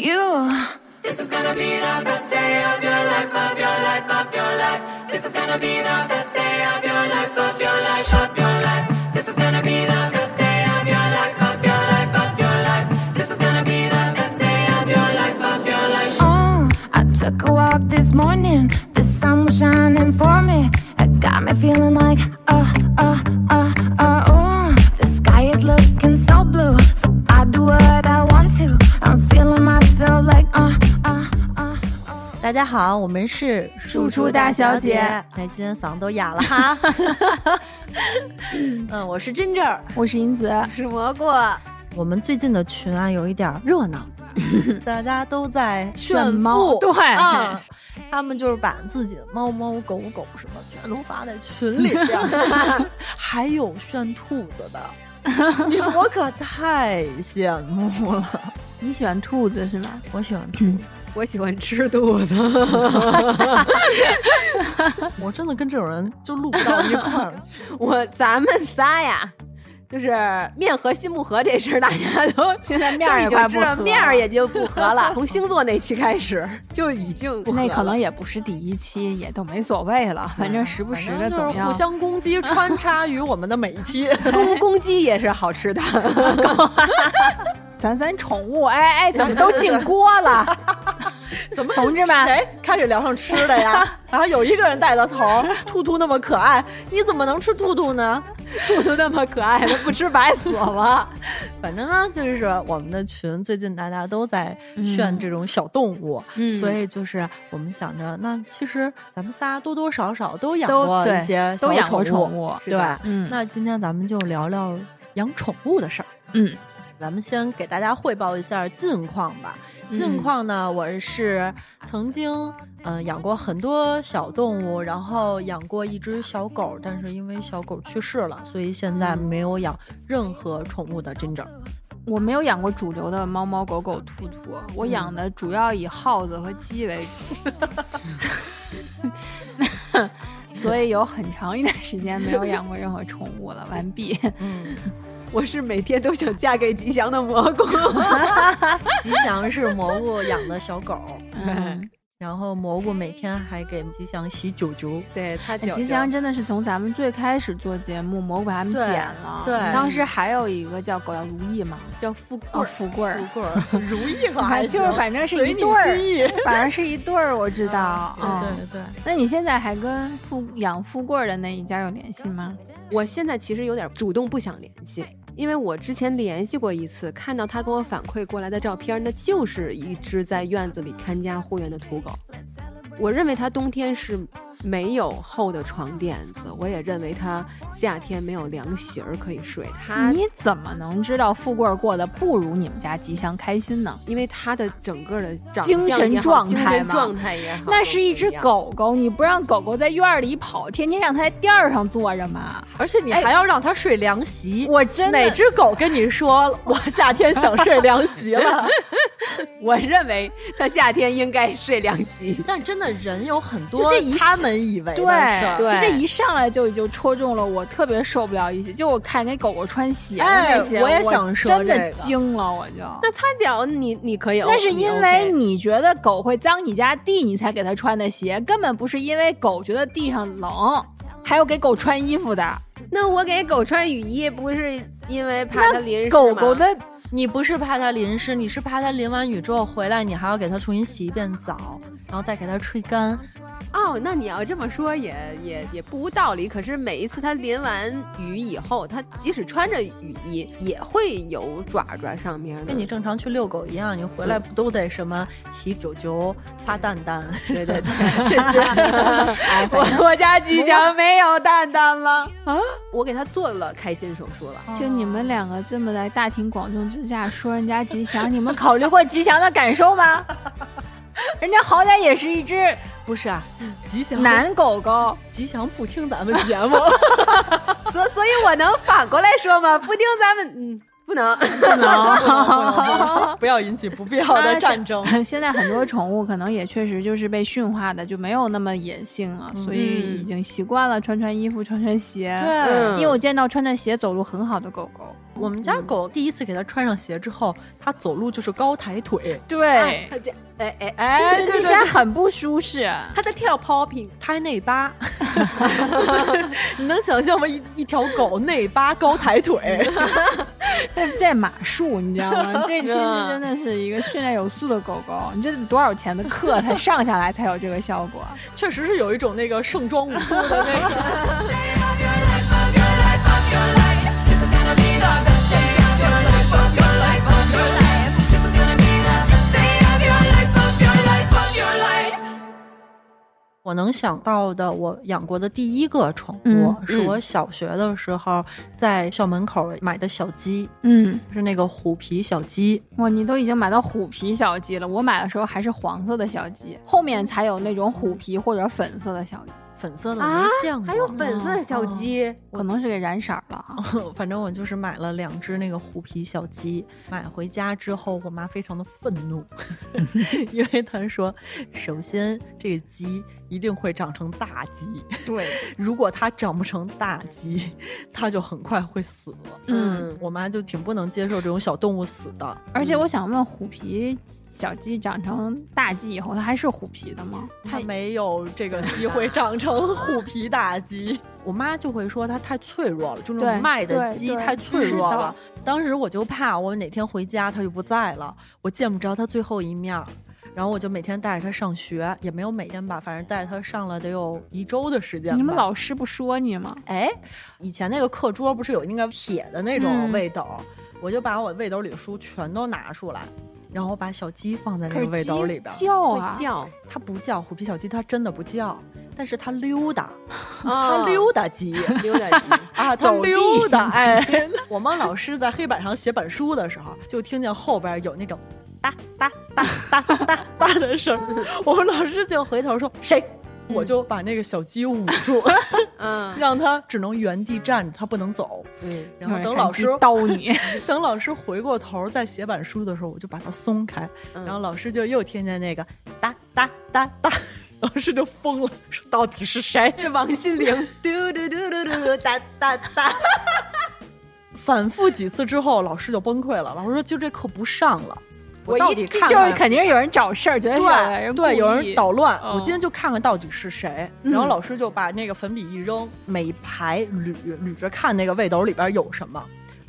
you. This is gonna be the best day of your life, of your life, of your life. This is gonna be the best day of your life, of your life, of your life. This is gonna be the best day of your life, of your life, of your life. This is gonna be the best day of your life, of your life. Oh, I took a walk this morning. The sun was shining for me. It got me feeling like, The sky is looking so blue, so I do what I want to. I'm feeling myself like, 大家好，我们是庶出大小姐。哎，今天嗓子都哑了哈。我是 Ginger， 我是银子，是蘑菇。我们最近的群啊，有一点热闹，大家都在炫猫，对、他们就是把自己的猫猫狗狗什么全都发在群里边，还有炫兔子的。我可太羡慕了。你喜欢兔子是吗？我喜欢兔子。我喜欢吃肚子。我真的跟这种人就录不到一块儿去。咱们仨呀，就是面和心不和这事儿，大家都现在面也快不合，面儿也就不合了。从星座那期开始就已经不合了，那可能也不是第一期，也都没所谓了，反正时不时的怎么样，就是互相攻击，穿插于我们的每一期。攻击也是好吃的。咱宠物，哎，怎么都进锅了？怎么同志们谁开始聊上吃的呀？然后有一个人带到头，兔兔那么可爱，你怎么能吃兔兔呢？兔兔那么可爱，不吃白死了。反正呢，就是我们的群最近大家都在炫这种小动物，所以就是我们想着，那其实咱们仨多多少少都养过一些小宠物，对，那今天咱们就聊聊养宠物的事儿。咱们先给大家汇报一下近况吧。近况呢，我是曾经养过很多小动物，然后养过一只小狗，但是因为小狗去世了，所以现在没有养任何宠物的 Ginger。我没有养过主流的猫猫狗狗兔兔，我养的主要以耗子和鸡为主。所以有很长一段时间没有养过任何宠物了。完毕。我是每天都想嫁给吉祥的蘑菇。吉祥是蘑菇养的小狗，然后蘑菇每天还给吉祥洗九九，对，他吉祥真的是从咱们最开始做节目，蘑菇还没剪了，对，当时还有一个叫狗叫如意嘛，叫富贵，富贵如意嘛，就是反正是一对儿，我知道。对，那你现在还跟养富贵的那一家有联系吗？我现在其实有点主动不想联系，因为我之前联系过一次，看到他给我反馈过来的照片，那就是一只在院子里看家护院的土狗。我认为它冬天是没有厚的床垫子，我也认为它夏天没有凉席儿可以睡。你怎么能知道富贵过得不如你们家吉祥开心呢？因为它的整个的精神状态也好，那是一只狗狗，你不让狗狗在院里跑，天天让它在垫上坐着吗？而且你还要让它睡凉席，我真的哪只狗跟你说我夏天想睡凉席了？我认为它夏天应该睡凉席，但真的人有很多他们以为的事儿，就这一上来就戳中了我，特别受不了一些。就我看那狗狗穿鞋的那些，我也想说、这个、真的惊了，我就。那擦脚你可以，那是因为你觉得狗会脏你家地，你才给它穿的鞋，根本不是因为狗觉得地上冷，还有给狗穿衣服的。那我给狗穿雨衣，不是因为怕它淋湿吗？狗狗的。你不是怕它淋湿，你是怕它淋完雨之后回来，你还要给它重新洗一遍澡，然后再给它吹干。哦，那你要这么说也不无道理。可是每一次它淋完雨以后，它即使穿着雨衣也会有爪上面的，跟你正常去遛狗一样，你回来不都得什么洗脚脚、擦蛋蛋？对，这些。我家吉祥没有蛋蛋吗？啊，我给他做了开心手术了。就你们两个这么在大庭广众之下说人家吉祥，你们考虑过吉祥的感受吗？人家好歹也是一只。不是啊，吉祥男狗狗，吉祥不听咱们节目。所以我能反过来说吗？不听咱们不能，不要引起不必要的战争。现在很多宠物可能也确实就是被驯化的，就没有那么野性了，所以已经习惯了穿衣服穿鞋。对，因为我见到穿着鞋走路很好的狗狗，我们家狗第一次给它穿上鞋之后，它走路就是高抬腿，对，它这哎，这身很不舒适，它在跳 popping， 它内八，就是你能想象吗？一条狗内八高抬腿，在马术，你知道吗？这其实真的是一个训练有素的狗狗，你这多少钱的课才上下来才有这个效果？确实是有一种那个盛装舞步的那个。我能想到的我养过的第一个宠物是我小学的时候在校门口买的小鸡，是那个虎皮小鸡。哇，你都已经买到虎皮小鸡了，我买的时候还是黄色的小鸡，后面才有那种虎皮或者粉色的小鸡。粉色的我没见过，还有粉色的小鸡，可能是给染色了反正我就是买了两只那个虎皮小鸡，买回家之后我妈非常的愤怒因为她说首先这个鸡一定会长成大鸡，对，如果它长不成大鸡它就很快会死了。我妈就挺不能接受这种小动物死的。而且我想问，虎皮小鸡长成大鸡以后它还是虎皮的吗？它没有这个机会长成虎皮大鸡我妈就会说它太脆弱了，就那种卖的鸡太脆弱了。当时我就怕我哪天回家它就不在了，我见不着它最后一面，然后我就每天带着他上学，也没有每天吧，反正带着他上了得有1周的时间吧。你们老师不说你吗？哎，以前那个课桌不是有那个铁的那种位斗，我就把我位斗里的书全都拿出来，然后把小鸡放在那个位斗里边。叫啊，叫它不叫，虎皮小鸡它真的不叫，但是它溜达，它溜达鸡，溜达鸡啊，它溜达。哎，我们老师在黑板上写板书的时候，就听见后边有那种哒哒哒哒哒哒的声儿，我们老师就回头说谁，我就把那个小鸡捂住，让它只能原地站着，它不能走。然后等老师叨你，等老师回过头再写板书的时候，我就把它松开，然后老师就又听见那个哒哒哒哒。老师就疯了，说到底是谁？是王心凌，嘟嘟嘟嘟嘟，哒哒哒。反复几次之后，老师就崩溃了，老师说就这课不上了。我到底看就是肯定是有人找事儿，觉得是对有人捣乱，我今天就看看到底是谁。然后老师就把那个粉笔一扔，每排捋着看那个位斗里边有什么。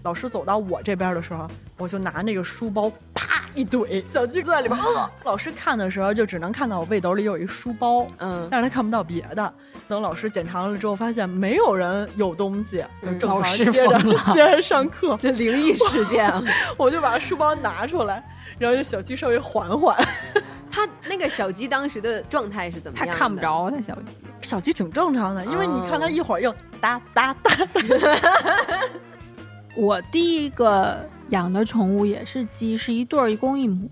老师走到我这边的时候，我就拿那个书包啪一怼，小鸡在里边老师看的时候就只能看到我背兜里有一书包，但是他看不到别的。等老师检查了之后发现没有人有东西，就正常接着上课。这灵异事件啊！我就把书包拿出来，然后就小鸡稍微缓缓。他那个小鸡当时的状态是怎么样的？他看不着他小鸡挺正常的，因为你看他一会儿又哒哒哒哒。我第一个养的宠物也是鸡，是一对儿一公一母。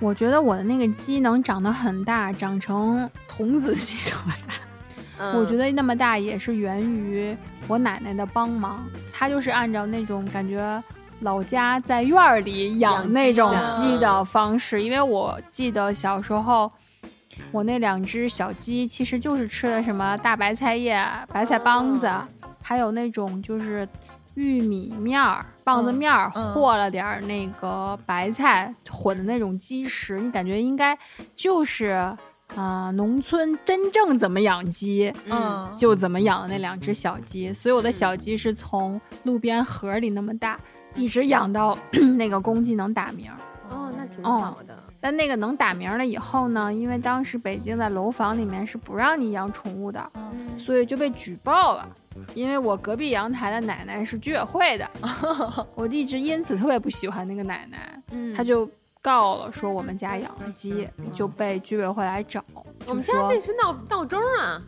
我觉得我的那个鸡能长得很大，长成童子鸡那么大。我觉得那么大也是源于我奶奶的帮忙，她就是按照那种感觉老家在院里养那种鸡的方式，因为我记得小时候我那两只小鸡其实就是吃的什么大白菜叶、白菜帮子，还有那种就是玉米面儿、棒子面儿，和了点那个白菜混的那种鸡食，你感觉应该就是农村真正怎么养鸡就怎么养的那两只小鸡。所以我的小鸡是从路边盒里那么大一直养到那个公鸡能打鸣。那挺好的。但那个能打鸣了以后呢，因为当时北京在楼房里面是不让你养宠物的，所以就被举报了。因为我隔壁阳台的奶奶是居委会的我一直因此特别不喜欢那个奶奶，她就告了，说我们家养了鸡，就被居委会来找。我们家那是闹钟啊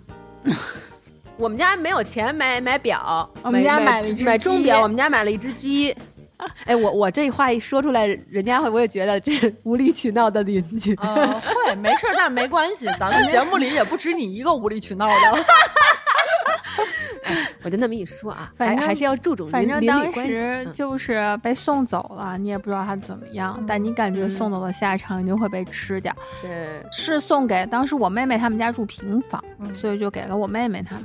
我们家没有钱买表，我们家买钟表，我们家买了一只鸡哎，我这话一说出来，人家会不会觉得这无理取闹的邻居会没事但没关系咱们节目里也不止你一个无理取闹的我就那么一说啊，还是要注重邻里关系。反正当时就是被送走了，你也不知道他怎么样，但你感觉送走的下场一定会被吃掉。对，是送给当时我妹妹他们家住平房，所以就给了我妹妹他们。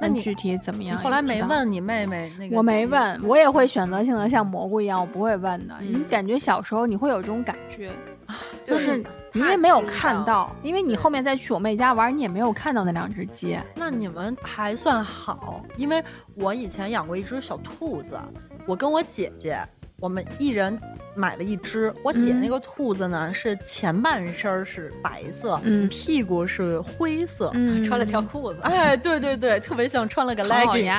那你具体怎么样？你后来没问你妹妹那个？我没问，我也会选择性的像蘑菇一样，我不会问的。你感觉小时候你会有这种感觉，就是因为没有看到，因为你后面再去我妹家玩，你也没有看到那两只鸡。那你们还算好，因为我以前养过一只小兔子，我跟我姐姐。我们一人买了一只，我姐那个兔子呢、是前半身是白色、屁股是灰色、穿了条裤子，哎，对对对，特别像穿了个 legging。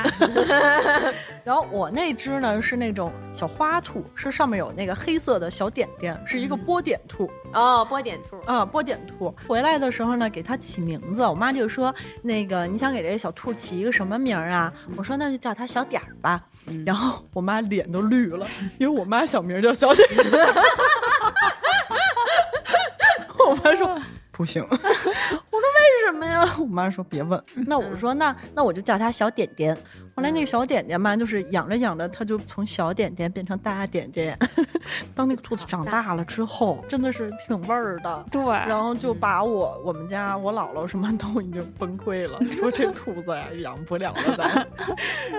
然后我那只呢是那种小花兔，是上面有那个黑色的小点点，是一个波点兔。哦，波点兔啊，波点兔。回来的时候呢，给它起名字，我妈就说那个你想给这小兔起一个什么名啊？我说那就叫它小点儿吧。然后我妈脸都绿了，因为我妈小名叫小点儿。我妈说不行，我说为什么呀？我妈说别问。那我说那我就叫她小点点。后来那个小点点嘛，就是养着养着，它就从小点点变成大点点。当那个兔子长大了之后，真的是挺味儿的。对，然后就把我们家我姥姥什么都已经崩溃了，说这兔子呀养不了了咱。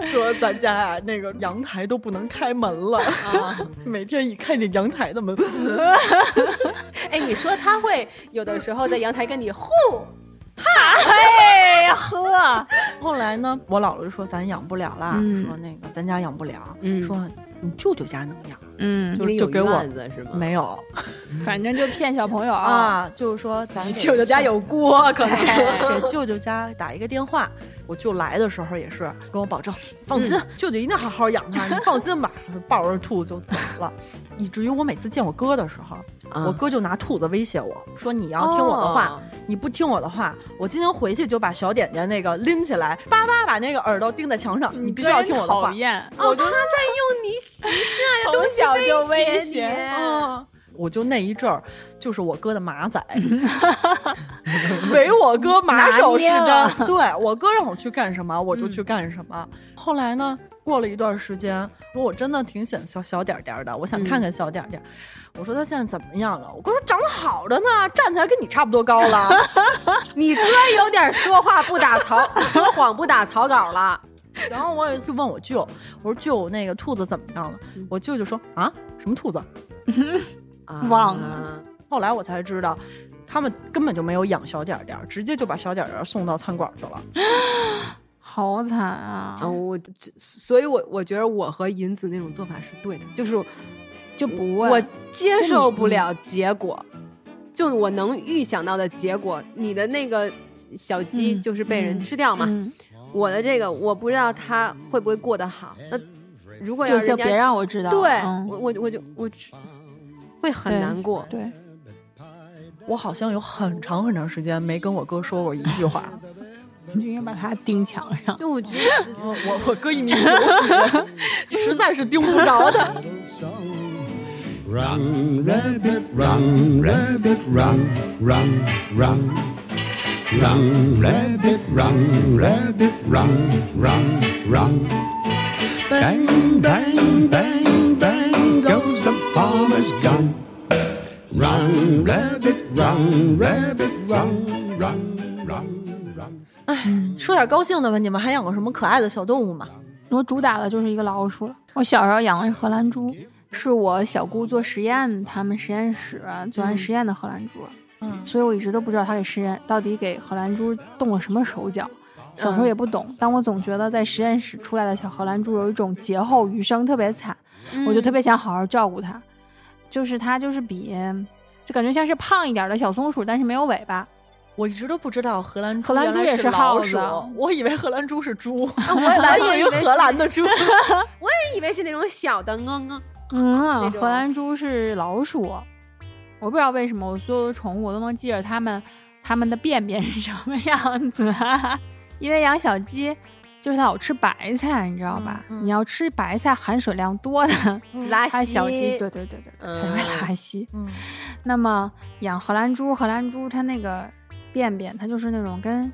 说咱家呀那个阳台都不能开门了，每天一看这阳台的门。哎，你说它会有的时候在阳台跟你吼。哎呵，后来呢我姥姥就说咱养不了啦、说那个咱家养不了、说你舅舅家能养，就给我是吗？没有，反正就骗小朋友啊，就是说咱舅舅家有锅，可能给舅舅家打一个电话。我舅来的时候也是跟我保证，放心，舅舅一定好好养他，你放心吧。抱着兔就走了，以至于我每次见我哥的时候，我哥就拿兔子威胁我说：“你要听我的话，你不听我的话，我今天回去就把小点点那个拎起来，叭叭把那个耳朵钉在墙上，你必须要听我的话。”讨厌，我就在用你形象，从小就威胁。我就那一阵儿，就是我哥的马仔，为我哥马首是瞻。对，我哥让我去干什么，我就去干什么。后来呢，过了一段时间，说我真的挺想小点点的，我想看看小点点。我说他现在怎么样了？我哥说长好着呢，站起来跟你差不多高了。你哥有点说话不打草，说谎不打草稿了。然后我有一次问我舅，我说舅，那个兔子怎么样了？我舅就说啊，什么兔子？忘了，后来我才知道他们根本就没有养小点点，直接就把小点点送到餐馆去了。好惨啊、所以我觉得我和银子那种做法是对的，就是就不问，我接受不了结果，就我能预想到的结果，你的那个小鸡就是被人吃掉嘛、我的这个我不知道它会不会过得好，那如果要人家就别让我知道，对、我会很难过。 对，我好像有很长很长时间没跟我哥说过一句话。你应该把他钉墙上，就我觉得我哥一米九几，实在是钉不着的。Run rabbit run rabbit run run run run rabbit run rabbit run run run bang bang bang bang goes the farmer's gun. Run, rabbit, run, rabbit, run, run, run, run. 哎，说点高兴的吧，你们还养过什么可爱的小动物吗？我主打的就是一个老鼠了。我小时候养了荷兰猪，是我小姑做实验，他们实验室做完实验的荷兰猪。所以我一直都不知道他给实验到底给荷兰猪动了什么手脚。小时候也不懂，但我总觉得在实验室出来的小荷兰猪有一种劫后余生，特别惨。我就特别想好好照顾它，就是它就是就感觉像是胖一点的小松鼠，但是没有尾巴。我一直都不知道荷兰猪也是老鼠，我以为荷兰猪是猪，来自于荷兰的猪。我也以为是那种小的荷兰猪是老鼠，我不知道为什么我所有的宠物我都能记着它们的便便是什么样子啊。因为养小鸡。就是它老吃白菜，你知道吧？你要吃白菜含水量多的，拉稀。它小鸡，对对对对，它会拉稀。那么养荷兰猪它那个便便，它就是那种跟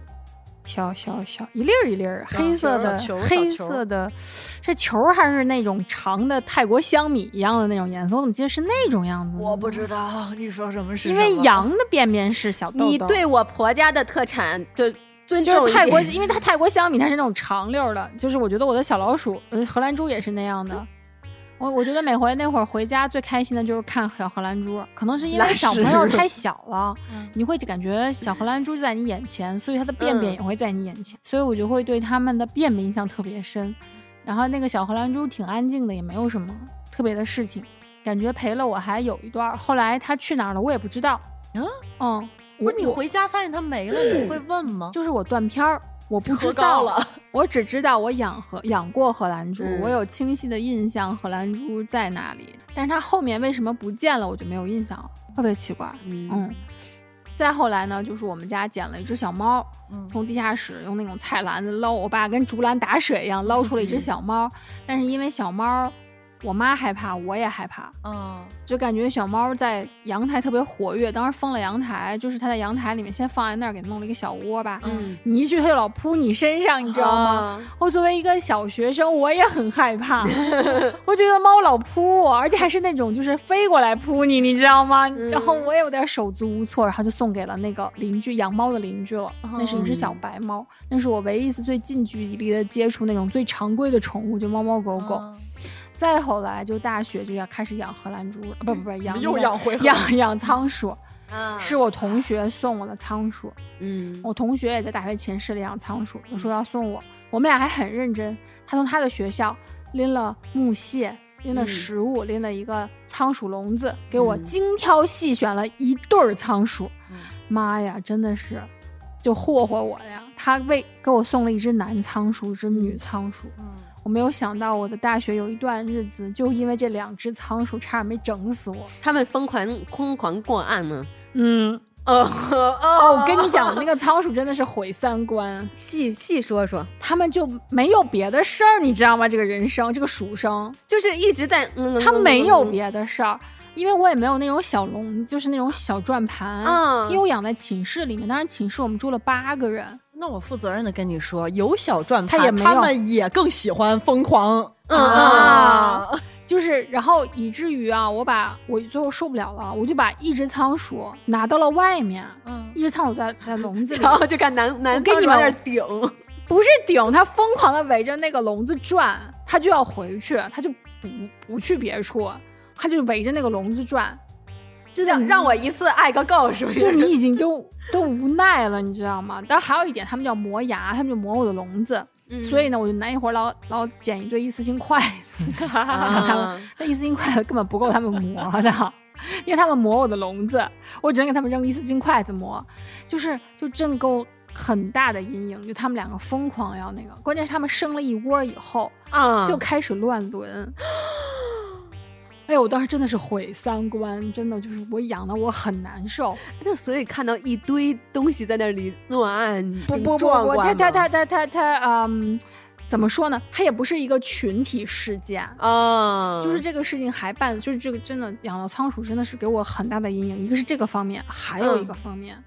小一粒一粒黑色的黑色的，是球还是那种长的泰国香米一样的那种颜色？我怎么记得是那种样子？我不知道你说什么是什么。因为羊的便便是小豆豆。你对我婆家的特产就。尊重就是泰国，因为它泰国香米它是那种长溜的，就是我觉得我的小老鼠，荷兰猪也是那样的。我觉得每回那会儿回家最开心的就是看小荷兰猪，可能是因为小朋友太小了，你会感觉小荷兰猪就在你眼前，所以它的便便也会在你眼前，所以我就会对它们的便便印象特别深。然后那个小荷兰猪挺安静的，也没有什么特别的事情，感觉陪了我还有一段。后来它去哪儿了我也不知道。不是你回家发现它没了你会问吗？就是我断片儿，我不知道了，我只知道我养过荷兰猪，我有清晰的印象荷兰猪在哪里，但是它后面为什么不见了我就没有印象了，特别奇怪。再后来呢，就是我们家捡了一只小猫，从地下室用那种菜篮子捞，我爸跟竹篮打水一样捞出了一只小猫，但是因为小猫我妈害怕我也害怕，就感觉小猫在阳台特别活跃，当时封了阳台，就是它在阳台里面先放在那儿，给弄了一个小窝吧，你一去它就老扑你身上你知道吗？我作为一个小学生我也很害怕，我觉得猫老扑我，而且还是那种就是飞过来扑你你知道吗？然后我也有点手足无措，然后就送给了那个邻居养猫的邻居了，那是一只小白猫，那是我唯一次最近距离的接触那种最常规的宠物，就猫猫狗狗。再后来就大学就要开始养荷兰猪了，不养仓鼠，是我同学送我的仓鼠。我同学也在大学寝室里养仓鼠，就说要送我，我们俩还很认真。他从他的学校拎了木屑，拎了食物，拎了一个仓鼠笼子，给我精挑细选了一对仓鼠。妈呀，真的是就霍霍我呀！他给我送了一只男仓鼠，一只女仓鼠。我没有想到我的大学有一段日子就因为这两只仓鼠差点没整死我。他们疯狂过案呢。我跟你讲，那个仓鼠真的是毁三观。细说说，他们就没有别的事儿，你知道吗？这个人生，这个鼠生，就是一直在，他没有别的事儿。因为我也没有那种小笼，就是那种小转盘，因为我养在寝室里面，当然寝室我们住了8个人。那我负责任的跟你说，有小转盘，他们也更喜欢疯狂，就是然后以至于啊，我最后受不了了，我就把一只仓鼠拿到了外面，一只仓鼠在笼子里，然后就看男仓鼠在那顶，不是顶，他疯狂的围着那个笼子转，他就要回去，他就不去别处。他就围着那个笼子转，就让我一次爱个够，是不是？就你已经都无奈了，你知道吗？但还有一点，他们叫磨牙，他们就磨我的笼子，所以呢，我就拿一会儿老捡一堆一次性筷子，他们那一次性筷子根本不够他们磨的，因为他们磨我的笼子，我只能给他们扔一次性筷子磨，就真够。很大的阴影，就他们两个疯狂要那个，关键是他们生了一窝以后，就开始乱伦。哎呦，我当时真的是毁三观，真的就是我养的我很难受。那所以看到一堆东西在那里乱按，不，他怎么说呢？它也不是一个群体事件啊，就是这个事情还就是这个真的养到仓鼠真的是给我很大的阴影，一个是这个方面，还有一个方面。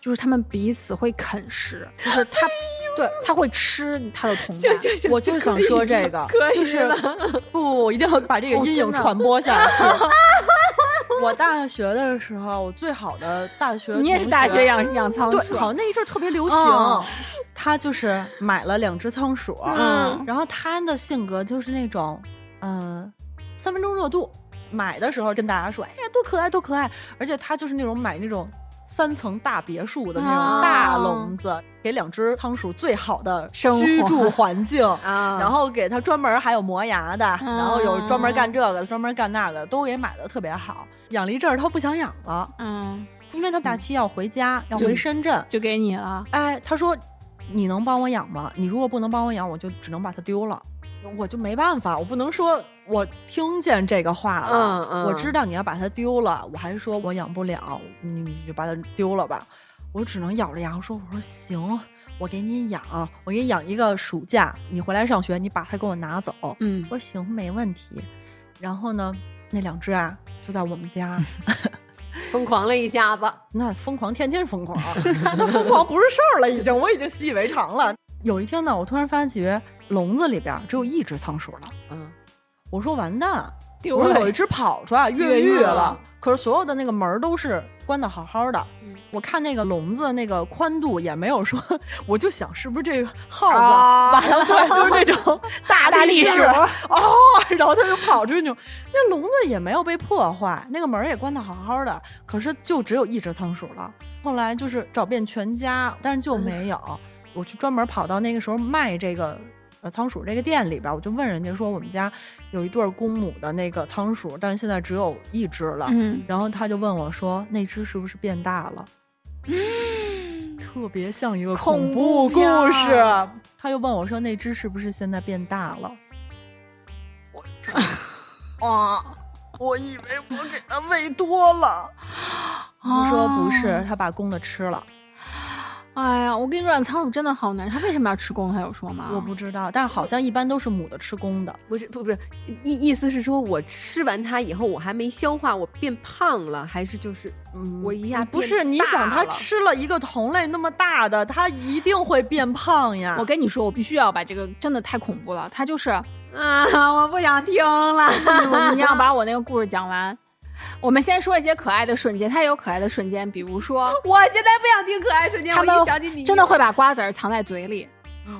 就是他们彼此会啃食，就是他，对，他会吃他的同伴。我就想说这个，就是不，我一定要把这个阴影传播下去。我大学的时候，我最好的大学，你也是大学养仓鼠，对，好那一阵特别流行。他就是买了2只仓鼠，然后他的性格就是那种，3分钟热度。买的时候跟大家说，哎呀，多可爱，多可爱，而且他就是那种买那种。3层大别墅的那种大笼子，给2只仓鼠最好的居住环境，然后给它专门还有磨牙的，然后有专门干这个的，专门干那个的，都给买的特别好。养了一阵儿，它不想养了，因为它大期要回家，要回深圳，就给你了。哎，他说你能帮我养吗？你如果不能帮我养，我就只能把它丢了。我就没办法，我不能说我听见这个话了，我知道你要把它丢了，我还说我养不了，你就把它丢了吧。我只能咬着牙说，我说行，我给你养，我给你养一个暑假，你回来上学，你把它给我拿走。我说行，没问题。然后呢，那2只啊就在我们家。疯狂了一下子，那疯狂天天疯狂，那疯狂不是事儿了，已经，我已经习以为常了。有一天呢，我突然发觉笼子里边只有1只仓鼠了。我说完蛋，我有一只跑出来越狱了。可是所有的那个门都是关得好好的。我看那个笼子那个宽度也没有说，我就想是不是这个耗子晚上对，就是那种大力士哦，然后他就跑出去那种，那笼子也没有被破坏，那个门也关得好好的，可是就只有一只仓鼠了。后来就是找遍全家，但是就没有。我去专门跑到那个时候卖这个仓鼠这个店里边，我就问人家说我们家有一对公母的那个仓鼠，但是现在只有一只了。然后他就问我说那只是不是变大了？特别像一个恐怖故事。他又问我说那只是不是现在变大了？我说啊，我以为我给它喂多了。我说不是，他把公的吃了。哎呀，我跟你说，仓鼠真的好难。它为什么要吃公？它有说吗？我不知道，但是好像一般都是母的吃公的。不是，不是，意思是说我吃完它以后，我还没消化，我变胖了，还是就是我一下变大了？不是，你想它吃了一个同类那么大的，它一定会变胖呀。我跟你说，我必须要把这个，真的太恐怖了。它就是我不想听了。你要把我那个故事讲完。我们先说一些可爱的瞬间，它也有可爱的瞬间，比如说，我现在不想听可爱瞬间，我一想起你真的会把瓜子儿藏在嘴里，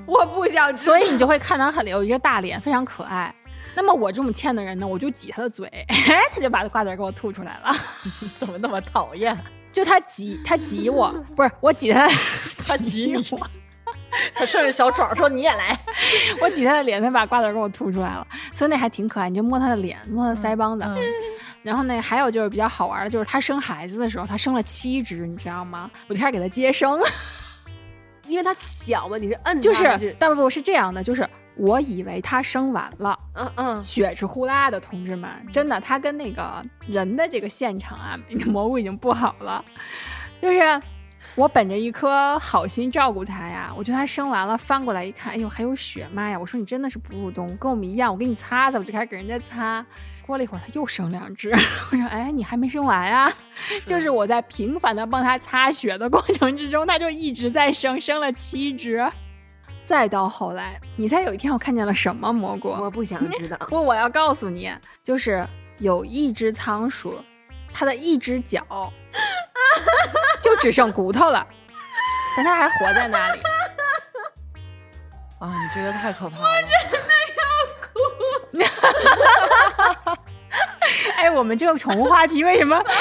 我不想吃，所以你就会看它很有一个大脸，非常可爱。那么我这种欠的人呢，我就挤它的嘴，它就把瓜子儿给我吐出来了。你怎么那么讨厌？就它挤我，不是我挤它，它挤你我。他顺着小爪说你也来。我挤他的脸，他把瓜子给我吐出来了，所以那还挺可爱，你就摸他的脸，摸他腮帮的。然后呢，还有就是比较好玩的，就是他生孩子的时候，他生了7只，你知道吗？我就开始给他接生。因为他小嘛，你是摁他就是，但不是这样的，就是我以为他生完了，血是呼啦的，同志们，真的，他跟那个人的这个现场啊，蘑菇已经不好了，就是。我本着一颗好心照顾他呀，我觉得他生完了翻过来一看，哎呦还有血，妈呀，我说你真的是哺乳动物，跟我们一样，我给你擦擦，我就开始给人家擦。过了一会儿他又生2只，我说哎你还没生完啊，就是我在频繁的帮他擦血的过程之中，他就一直在生了7只。再到后来，你猜有一天我看见了什么？蘑菇，我不想知道。不，我要告诉你，就是有一只仓鼠，它的一只脚就只剩骨头了，但他还活在那里。啊，你这个太可怕了！我真的要哭。哎，我们这个宠物话题为什么成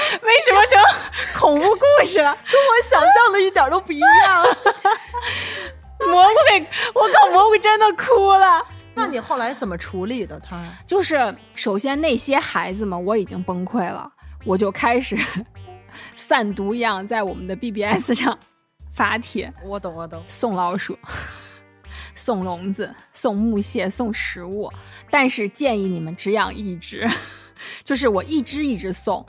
恐怖故事了？跟我想象的一点都不一样。蘑菇给我靠，蘑菇真的哭了。那你后来怎么处理的他？就是首先那些孩子们我已经崩溃了，我就开始。散毒一样在我们的 BBS 上发帖，我懂，送老鼠，送笼子，送木屑，送食物，但是建议你们只养一只，就是我一只一只送，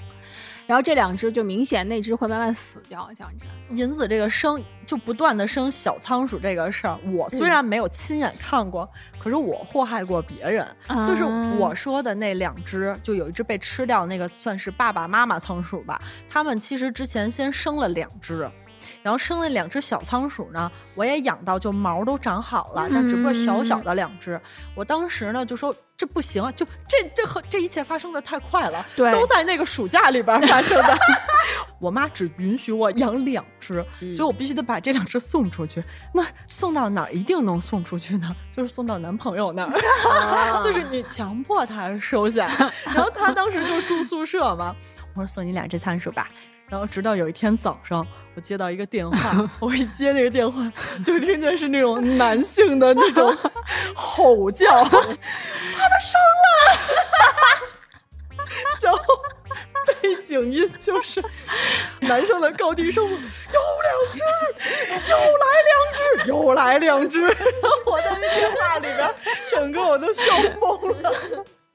然后这2只就明显那只会慢慢死掉。讲真，银子这个生就不断的生小仓鼠这个事儿，我虽然没有亲眼看过，可是我祸害过别人。就是我说的那2只，就有一只被吃掉，那个算是爸爸妈妈仓鼠吧。他们其实之前先生了2只，然后生了2只小仓鼠呢，我也养到就毛都长好了，但只不过小小的2只。我当时呢就说这不行，就这一切发生的太快了，对，都在那个暑假里边发生的。我妈只允许我养2只，所以我必须得把这2只送出去。那送到哪儿一定能送出去呢？就是送到男朋友那儿。就是你强迫他收下。然后他当时就住宿舍嘛，我说送你2只仓鼠吧。然后直到有一天早上，我接到一个电话，我一接那个电话，就听见是那种男性的那种吼叫，他们生了，然后背景音就是男生的高低声部，有2只，又来2只，然后我在那电话里边，整个我都笑疯了。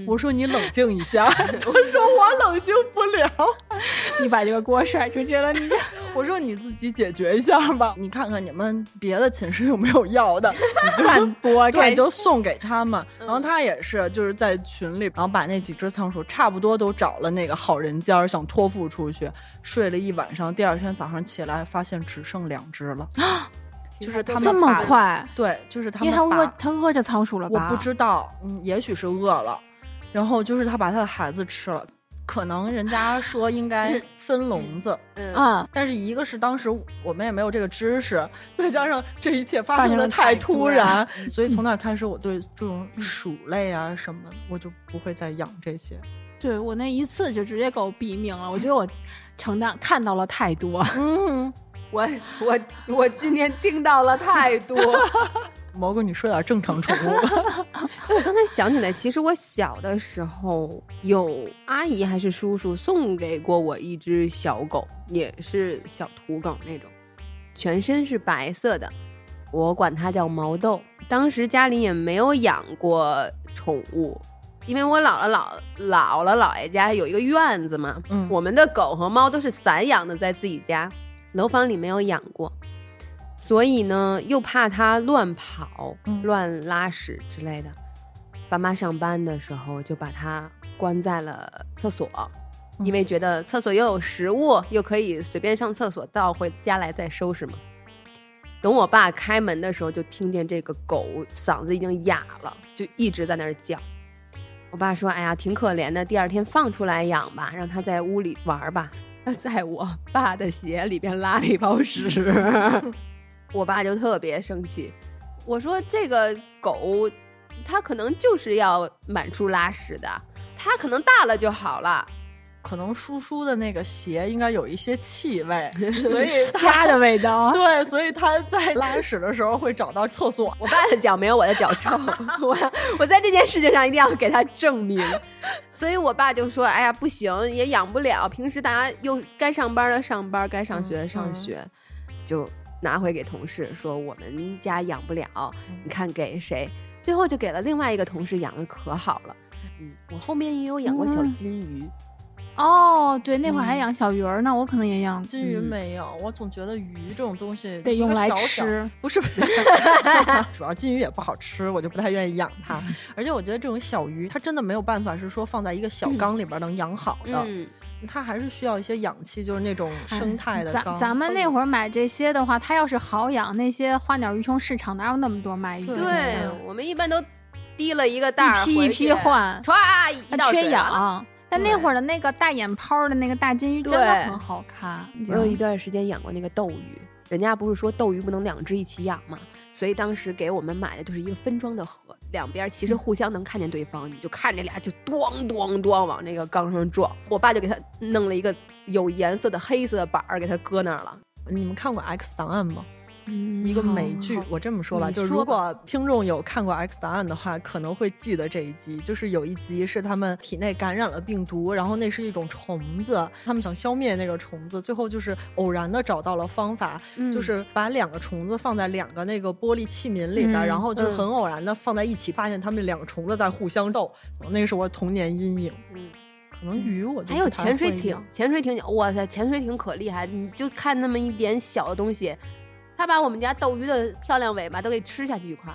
我说你冷静一下，他说我冷静不了。你把这个锅甩出去了，你我说你自己解决一下吧，你看看你们别的寝室有没有要的，你散播，对，就送给他们。然后他也是就是在群里，然后把那几只仓鼠差不多都找了那个好人家，想托付出去，睡了一晚上，第2天早上起来发现只剩2只了。就是他们这么快？对，就是他们，因为他饿着仓鼠了吧？我不知道，也许是饿了。然后就是他把他的孩子吃了，可能人家说应该分笼子啊，但是一个是当时我们也没有这个知识，再加上这一切发生的太突然，所以从那开始我对这种鼠类啊什么我就不会再养这些。对，我那一次就直接给我毙命了，我觉得我承担看到了太多。嗯，我今天听到了太多。毛哥，你说点正常宠物。我刚才想起来，其实我小的时候有阿姨还是叔叔送给过我一只小狗，也是小土狗那种，全身是白色的，我管它叫毛豆。当时家里也没有养过宠物，因为我姥姥姥爷家有一个院子嘛，我们的狗和猫都是散养的，在自己家楼房里没有养过，所以呢又怕它乱跑乱拉屎之类的，爸妈上班的时候就把它关在了厕所，因为觉得厕所又有食物又可以随便上厕所，到回家来再收拾嘛。等我爸开门的时候就听见这个狗嗓子已经哑了，就一直在那儿叫。我爸说哎呀挺可怜的，第二天放出来养吧，让它在屋里玩吧。他在我爸的鞋里边拉了一泡屎。我爸就特别生气，我说这个狗它可能就是要满处拉屎的，它可能大了就好了。可能叔叔的那个鞋应该有一些气味，所以家的味道。对，所以他在拉屎的时候会找到厕所。我爸的脚没有我的脚臭。我在这件事情上一定要给他证明。所以我爸就说哎呀不行，也养不了，平时大家又该上班的上班，该上学的上学，就拿回给同事说我们家养不了，你看给谁。最后就给了另外一个同事养的可好了。我后面也有养过小金鱼。哦，对，那会儿还养小鱼儿呢，我可能也养金鱼没有，我总觉得鱼这种东西得用来吃，不是主要金鱼也不好吃，我就不太愿意养它。而且我觉得这种小鱼它真的没有办法是说放在一个小缸里边能养好的，它还是需要一些氧气，就是那种生态的缸。咱们那会儿买这些的话，它要是好养，那些花鸟鱼虫市场哪有那么多卖鱼的？对，我们一般都滴了一个袋儿，一批一批换，唰一道水缺氧。但那会儿的那个大眼泡的那个大金鱼真的很好看。我有一段时间养过那个斗鱼，人家不是说斗鱼不能两只一起养嘛，所以当时给我们买的就是一个分装的盒，两边其实互相能看见对方，你就看这俩就咚咚咚往那个缸上撞。我爸就给他弄了一个有颜色的黑色的板儿给他搁那儿了。你们看过 X 档案吗？一个美剧，我这么说吧，就是如果听众有看过 X 档案的话可能会记得这一集。就是有一集是他们体内感染了病毒，然后那是一种虫子，他们想消灭那个虫子，最后就是偶然的找到了方法，就是把两个虫子放在两个那个玻璃器皿里边，然后就很偶然的放在一起，发现他们两个虫子在互相斗。那个是我童年阴影。可能鱼我就还有潜水艇，哇塞，潜水艇可厉害，你就看那么一点小的东西，他把我们家斗鱼的漂亮尾巴都给吃下几块。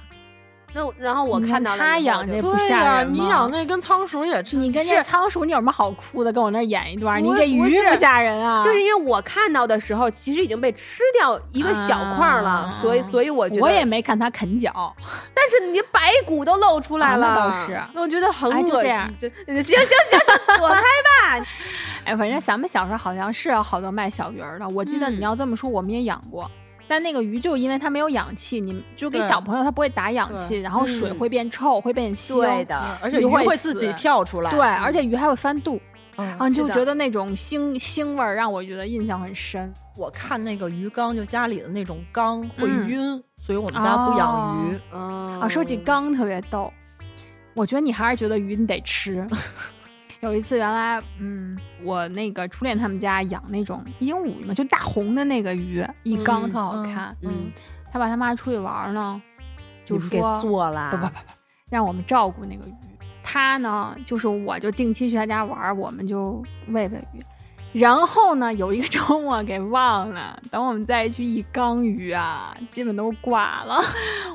那然后我看到了他养这不吓人吗？对呀，你养那跟仓鼠也吃。你跟这仓鼠你有什么好哭的？跟我那演一段。你这鱼不吓人啊？就是因为我看到的时候其实已经被吃掉一个小块了，所以我觉得我也没看他啃脚，但是你白骨都露出来了，倒是我觉得很恶心。就这样，行，躲开吧。哎，反正咱们小时候好像是好多卖小鱼儿的，我记得你要这么说我们也养过。但那个鱼就因为它没有氧气，你就给小朋友它不会打氧气，然后水会变臭，会变腥，对的，而且鱼会自己跳出来，对，而且鱼还会翻肚，然后就觉得那种腥味儿让我觉得印象很深。我看那个鱼缸，就家里的那种缸会晕，所以我们家不养鱼。说起缸特别逗，我觉得你还是觉得鱼你得吃。有一次原来我那个初恋他们家养那种鹦鹉嘛，就大红的那个鱼，一缸特好看。他把他妈出去玩呢，就说给做了，不，让我们照顾那个鱼。他呢就是我就定期去他家玩，我们就喂鱼。然后呢有一个周末给忘了，等我们再去一缸鱼啊基本都挂了。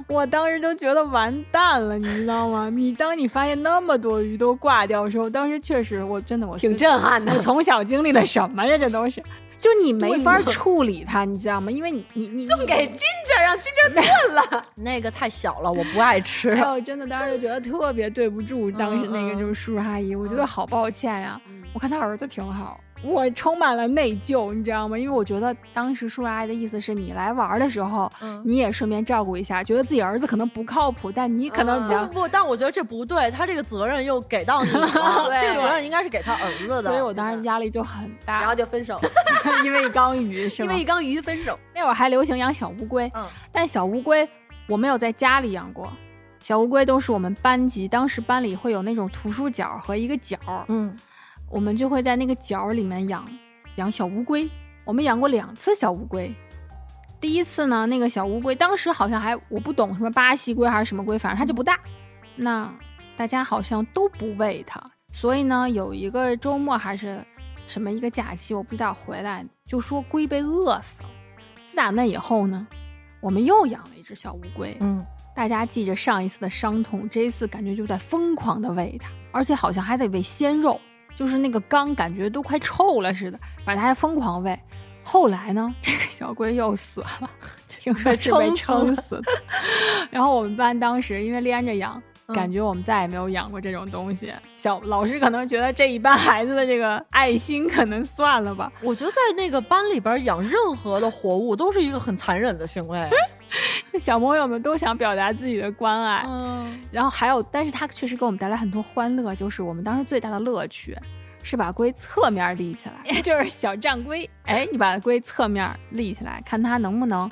我当时都觉得完蛋了，你知道吗？当你发现那么多鱼都挂掉的时候，当时确实我真的我挺震撼的。我从小经历了什么呀，这都是。就你没法处理它，你知道吗？因为你送给 Ginger 让 Ginger 炖了，那个太小了，我不爱吃。哎呦，真的当时觉得特别对不住当时那个就是叔叔阿姨，我觉得好抱歉呀、啊。我看他儿子挺好，我充满了内疚，你知道吗？因为我觉得当时叔叔阿姨的意思是你来玩的时候、你也顺便照顾一下，觉得自己儿子可能不靠谱，但你可能比较不，但我觉得这不对，他这个责任又给到你了这个责任应该是给他儿子的，所以我当时压力就很大，然后就分手因为一缸鱼是吗？因为一缸鱼分手。那会儿还流行养小乌龟、但小乌龟我没有在家里养过，小乌龟都是我们班级，当时班里会有那种图书角和一个角，我们就会在那个角里面养小乌龟。我们养过2次小乌龟。第一次呢，那个小乌龟当时好像还我不懂什么巴西龟还是什么龟，反正它就不大。那大家好像都不喂它，所以呢，有一个周末还是什么一个假期，我不知道回来就说龟被饿死了。自打那以后呢，我们又养了一只小乌龟。大家记着上一次的伤痛，这一次感觉就在疯狂的喂它，而且好像还得喂鲜肉。就是那个缸感觉都快臭了似的，反正他还疯狂喂。后来呢，这个小龟又死了，听说是被撑死的。然后我们班当时因为连着养，感觉我们再也没有养过这种东西。老师可能觉得这一班孩子的这个爱心可能算了吧。我觉得在那个班里边养任何的活物都是一个很残忍的行为。小朋友们都想表达自己的关爱，然后还有，但是它确实给我们带来很多欢乐，就是我们当时最大的乐趣是把龟侧面立起来，也就是小战龟。哎，你把龟侧面立起来，看它能不能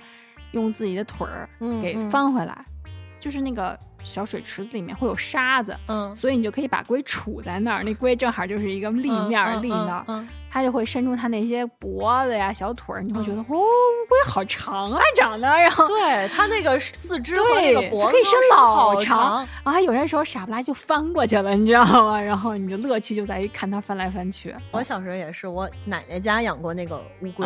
用自己的腿儿给翻回来。就是那个小水池子里面会有沙子，所以你就可以把龟杵在那儿，那龟正好就是一个立面立那儿，它就会伸出它那些脖子呀、小腿，你会觉得哦，龟好长啊，长得呀，对，它那个四肢和那个脖子可以伸老长啊。有些时候傻不拉就翻过去了，你知道吗？然后你的乐趣就在于看它翻来翻去。我小时候也是，我奶奶家养过那个乌龟，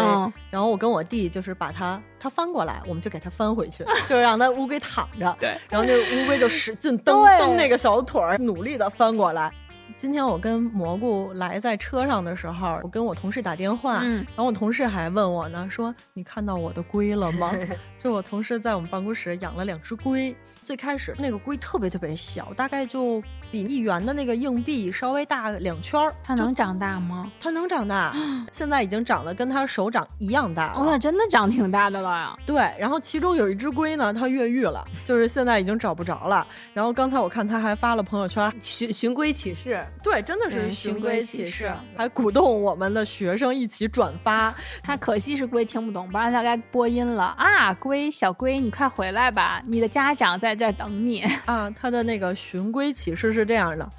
然后我跟我弟就是把它翻过来，我们就给它翻回去，就是让它乌龟躺着，对，然后那乌龟就使劲蹬那个小腿，努力的翻过来。今天我跟蘑菇来在车上的时候，我跟我同事打电话，然后我同事还问我呢，说你看到我的龟了吗？就我同事在我们办公室养了2只龟，最开始那个龟特别特别小，大概就比1元的那个硬币稍微大2圈。它能长大吗？它能长大，现在已经长得跟它手掌一样大了。那真的长挺大的了呀。对，然后其中有一只龟呢，它越狱了，就是现在已经找不着了。然后刚才我看它还发了朋友圈，寻龟启事。对，真的是寻龟启事，还鼓动我们的学生一起转发。它可惜是龟听不懂，不然它该播音了啊！龟小龟，你快回来吧，你的家长在这等你啊！它的那个寻龟启事是这样的，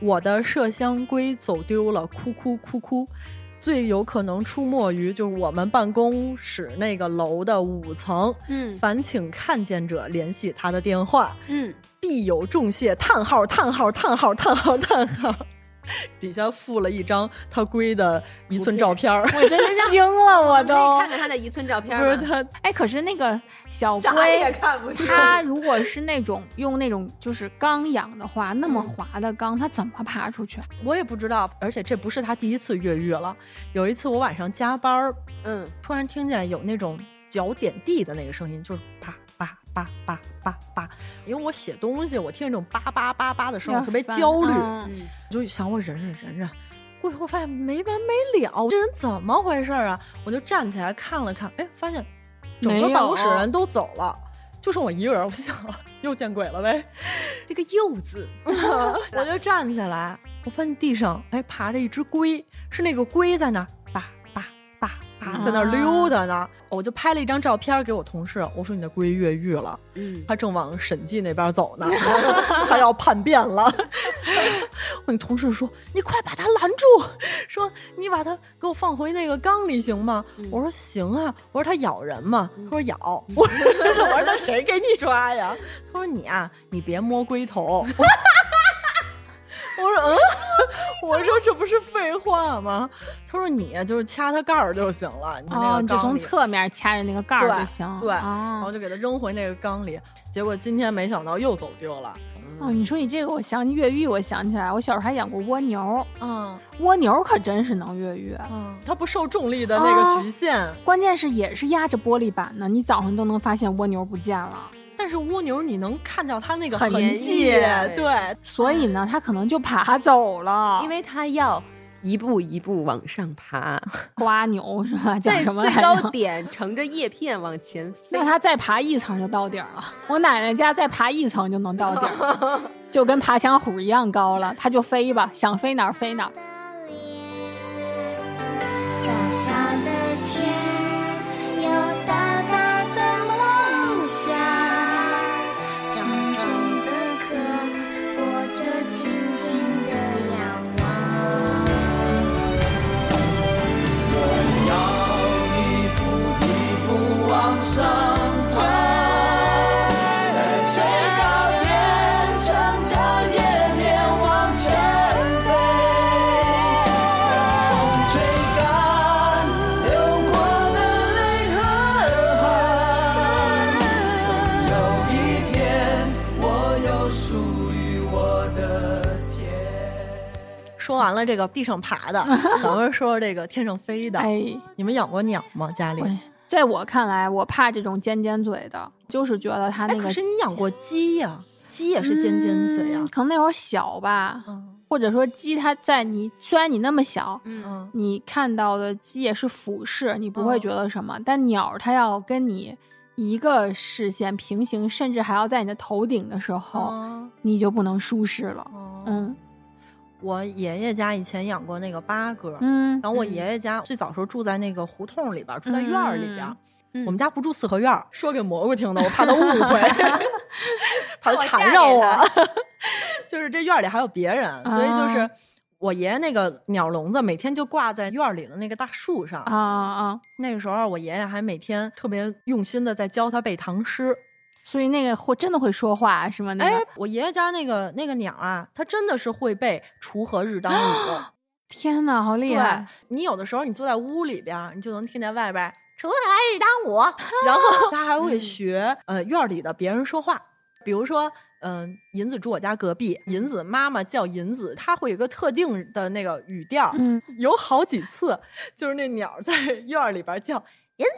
我的麝香龟走丢了，哭哭哭哭，最有可能出没于就是我们办公室那个楼的5层，烦请看见者联系他的电话，必有重谢，叹号叹号叹号叹号叹号。底下附了一张他龟的1寸照片，我真的惊了，我都我可以看看他的1寸照片吗？不是他，哎，可是那个小龟也看不见。他如果是那种用那种就是缸养的话，那么滑的缸，他怎么爬出去？我也不知道。而且这不是他第一次越狱了。有一次我晚上加班，突然听见有那种脚点地的那个声音，就是啪啪叭叭叭叭，因为我写东西，我听这种叭叭叭叭的声音，我特别焦虑，就想我忍忍。过一会儿发现没完没了，这人怎么回事啊？我就站起来看了看，哎，发现整个办公室人都走了，就剩我一个人。我想又见鬼了呗，这个又字我就站起来，我发现地上哎爬着一只龟，是那个龟在那儿在那溜达呢，我就拍了一张照片给我同事，我说你的龟越狱了，他正往审计那边走呢，他要叛变了。我同事说你快把他拦住，说你把他给我放回那个缸里行吗？我说行啊，我说他咬人吗？他说咬。我说那谁给你抓呀？他说你啊，你别摸龟头。我说我说这不是废话吗？他说你就是掐它盖儿就行了，你那个缸里就从侧面掐着那个盖儿就行。对，然后就给它扔回那个缸里。结果今天没想到又走丢了。哦，你说你这个，我想起越狱，我想起来，我小时候还养过蜗牛。嗯，蜗牛可真是能越狱。嗯，它不受重力的那个局限，关键是也是压着玻璃板呢，你早上都能发现蜗牛不见了。但是蜗牛你能看到它那个痕迹，对，所以呢，它可能就爬走了，因为它要一步一步往上爬，瓜牛是吧？在最高点乘着叶片往前飞，那它再爬一层就到底了。我奶奶家再爬一层就能到底了，就跟爬墙虎一样高了，它就飞吧，想飞哪儿飞哪儿。小小的天，有大大的梦想，重重的壳裹着轻轻的阳光。我要一步一步往上爬，在最高点乘着叶片往前飞，风吹干流过的泪和汗。总有一天，我有属于我的天。说完了这个地上爬的，咱们说这个天上飞的。哎，你们养过鸟吗？家里？在我看来，我怕这种尖尖嘴的，就是觉得它那个。哎，可是你养过鸡呀？鸡也是尖尖嘴啊。可能那会儿小吧，或者说鸡它在你虽然你那么小，你看到的鸡也是俯视，你不会觉得什么。但鸟它要跟你一个视线平行，甚至还要在你的头顶的时候，你就不能舒适了。嗯。我爷爷家以前养过那个八哥，然后我爷爷家最早时候住在那个胡同里边，住在院儿里边。我们家不住四合院，说给蘑菇听的，我怕他误会，怕他缠上我。就是这院里还有别人，所以就是我爷爷那个鸟笼子每天就挂在院里的那个大树上啊。那个时候我爷爷还每天特别用心的在教他背唐诗。所以那个会真的会说话是吗？那个，哎，我爷爷家那个鸟啊，它真的是会背锄禾日当午。天哪，好厉害！你有的时候你坐在屋里边，你就能听见外边锄禾日当午。然后他还会学院里的别人说话，比如说银子住我家隔壁，银子妈妈叫银子，他会有个特定的那个语调。有好几次就是那鸟在院里边叫银子。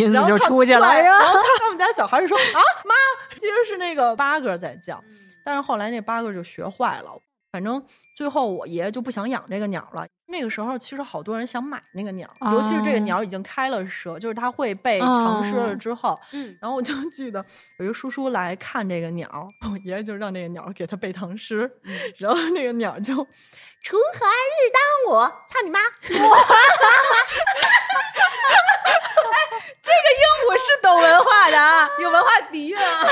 银子就出去了，然后他们家小孩就说啊妈，其实是那个八哥在叫。但是后来那八哥就学坏了，反正最后我爷爷就不想养这个鸟了。那个时候其实好多人想买那个鸟，尤其是这个鸟已经开了舌，就是它会背唐诗了之后，然后我就记得有一个叔叔来看这个鸟，我爷爷就让这个鸟给他背唐诗，然后那个鸟就锄禾日当午，操你妈！哎，这个鹦鹉是懂文化的啊，有文化底蕴啊。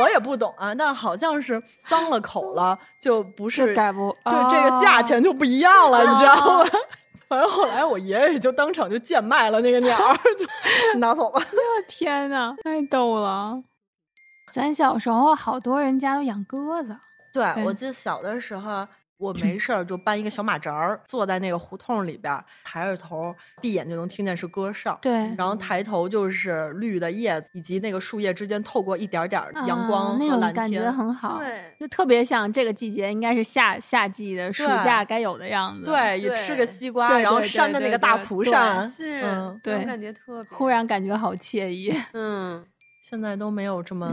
我也不懂啊，但是好像是脏了口了，就不是改不，就这个价钱就不一样了，你知道吗？反正后来我爷爷就当场就贱卖了那个鸟，就拿走吧。天哪，太逗了！咱小时候好多人家都养鸽子，对，我记得小的时候。我没事儿就搬一个小马扎儿，坐在那个胡同里边，抬着头，闭眼就能听见是鸽哨。对，然后抬头就是绿的叶子，以及那个树叶之间透过一点点阳光和蓝天，那种感觉很好。对，就特别像这个季节应该是夏季的暑假该有的样子。对，也吃个西瓜，然后扇着那个大蒲扇，是，对，感觉特别。忽然感觉好惬意。现在都没有这么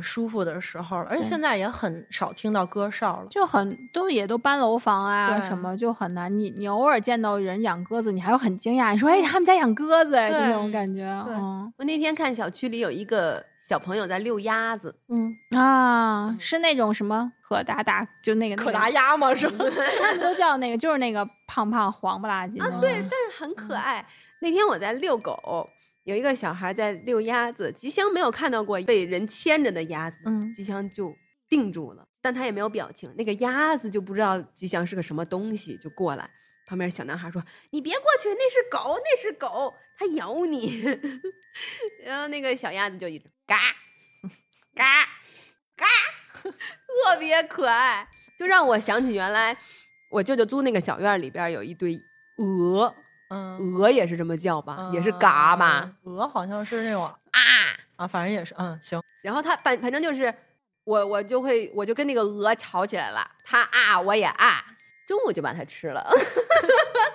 舒服的时候了，而且现在也很少听到鸽哨了，就很也都搬楼房啊什么，就很难。你偶尔见到人养鸽子，你还会很惊讶，你说哎他们家养鸽子，就那种感觉。我那天看小区里有一个小朋友在遛鸭子，是那种什么就那个可达鸭吗？是吗？他们都叫那个，就是那个胖胖黄不拉几啊，对，但是很可爱。那天我在遛狗。有一个小孩在遛鸭子，吉祥没有看到过被人牵着的鸭子，吉祥就定住了，但他也没有表情。那个鸭子就不知道吉祥是个什么东西，就过来。旁边小男孩说：“你别过去，那是狗，那是狗，它咬你。”然后那个小鸭子就一直嘎嘎嘎，特别可爱，就让我想起原来我舅舅租那个小院里边有一堆鹅。鹅也是这么叫吧，也是嘎吧。鹅好像是那种反正也是行。然后它反正就是我就跟那个鹅吵起来了，它啊我也啊，中午就把它吃了。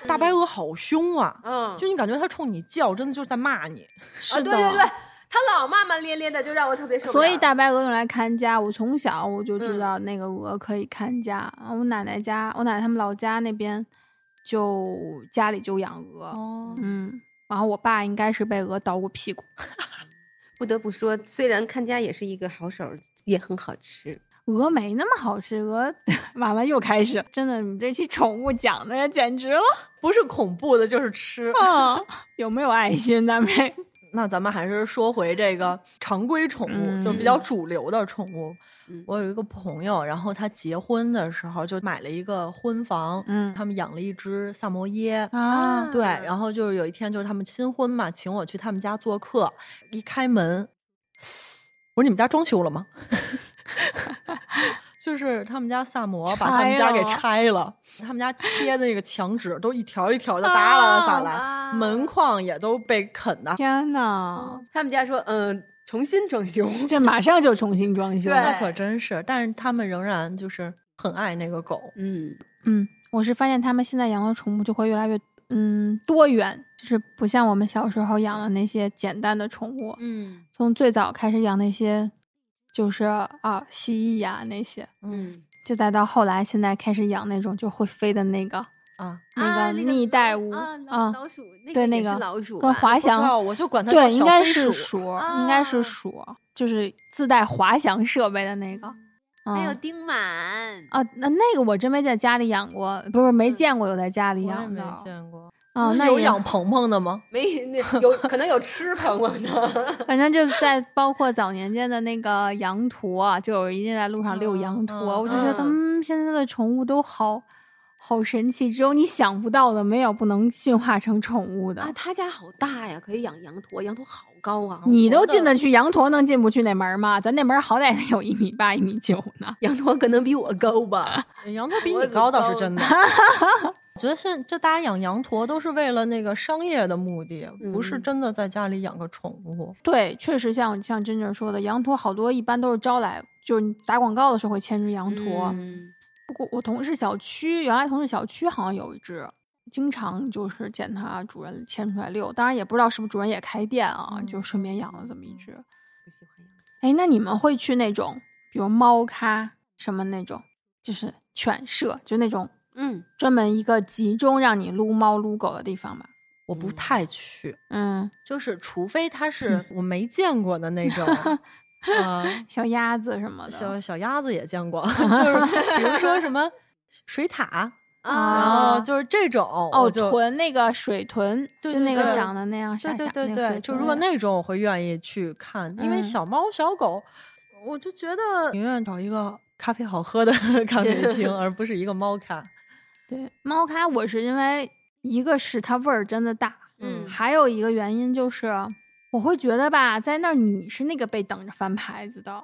大白鹅好凶啊，嗯，就你感觉它冲你叫，真的就是在骂你。是的，对对对。他老骂骂咧咧的，就让我特别受不了。所以大白鹅用来看家，我从小我就知道那个鹅可以看家。嗯、我奶奶他们老家那边就家里就养鹅、哦，嗯，然后我爸应该是被鹅捣过屁股。不得不说，虽然看家也是一个好手，也很好吃。鹅没那么好吃，鹅完了又开始，真的，你这期宠物讲的呀，简直了，不是恐怖的，就是吃。嗯、有没有爱心，大妹？那咱们还是说回这个常规宠物、嗯、就比较主流的宠物、嗯、我有一个朋友，然后他结婚的时候就买了一个婚房、嗯、他们养了一只萨摩耶啊，对，然后就是有一天就是他们新婚嘛，请我去他们家做客，一开门我说你们家装修了吗？就是他们家萨摩把他们家给拆了，他们家贴的那个墙纸都一条一条的耷拉下来、啊、门框也都被啃的。天哪！他们家说重新装修，这马上就重新装修。那可真是，但是他们仍然就是很爱那个狗。嗯嗯，我是发现他们现在养的宠物就会越来越多元，就是不像我们小时候养的那些简单的宠物。嗯，从最早开始养那些。就是啊，蜥蜴呀、啊、那些，嗯，就再到后来，现在开始养那种就会飞的那个啊，那个蜜袋鼯啊，老鼠，对那个老鼠跟滑翔，我就管它对，应该是鼠，应该是鼠，就是自带滑翔设备的那个，还有钉满啊，那个我真没在家里养过，不是没见过有在家里养的，没见过。哦，那有养鹏鹏的吗？没，那有可能有吃鹏鹏的。反正就在包括早年间的那个羊驼、啊，就有一定在路上遛羊驼，我就觉得现在的宠物都好神奇，只有你想不到的，没有不能驯化成宠物的啊。他家好大呀，可以养羊驼，羊驼好高啊！你都进得去，羊驼能进不去那门吗？咱那门好歹得有1.8米、1.9米呢。羊驼可能比我高吧？羊驼比你高倒是真的。我觉得现在这大家养羊驼都是为了那个商业的目的，不是真的在家里养个宠物。对，确实像Ginger说的，羊驼好多一般都是招来，就是打广告的时候会牵只羊驼。不过我原来同事小区好像有一只，经常就是见它主人牵出来遛，当然也不知道是不是主人也开店啊，就顺便养了这么一只。不喜欢养。哎，那你们会去那种，比如猫咖什么那种，就是犬舍，就那种。专门一个集中让你撸猫撸狗的地方吧，我不太去。就是除非它是我没见过的那种小鸭子什么的，小鸭子也见过，就是比如说什么水獭啊，然后就是这种豚，那个水豚，对对对，就那个长得那样，对，就如果那种我会愿意去看，因为小猫小狗，我就觉得宁愿找一个咖啡好喝的咖啡厅，而不是一个猫咖。对，猫咖我是因为一个是它味儿真的大，还有一个原因就是我会觉得吧，在那儿你是那个被等着翻牌子的，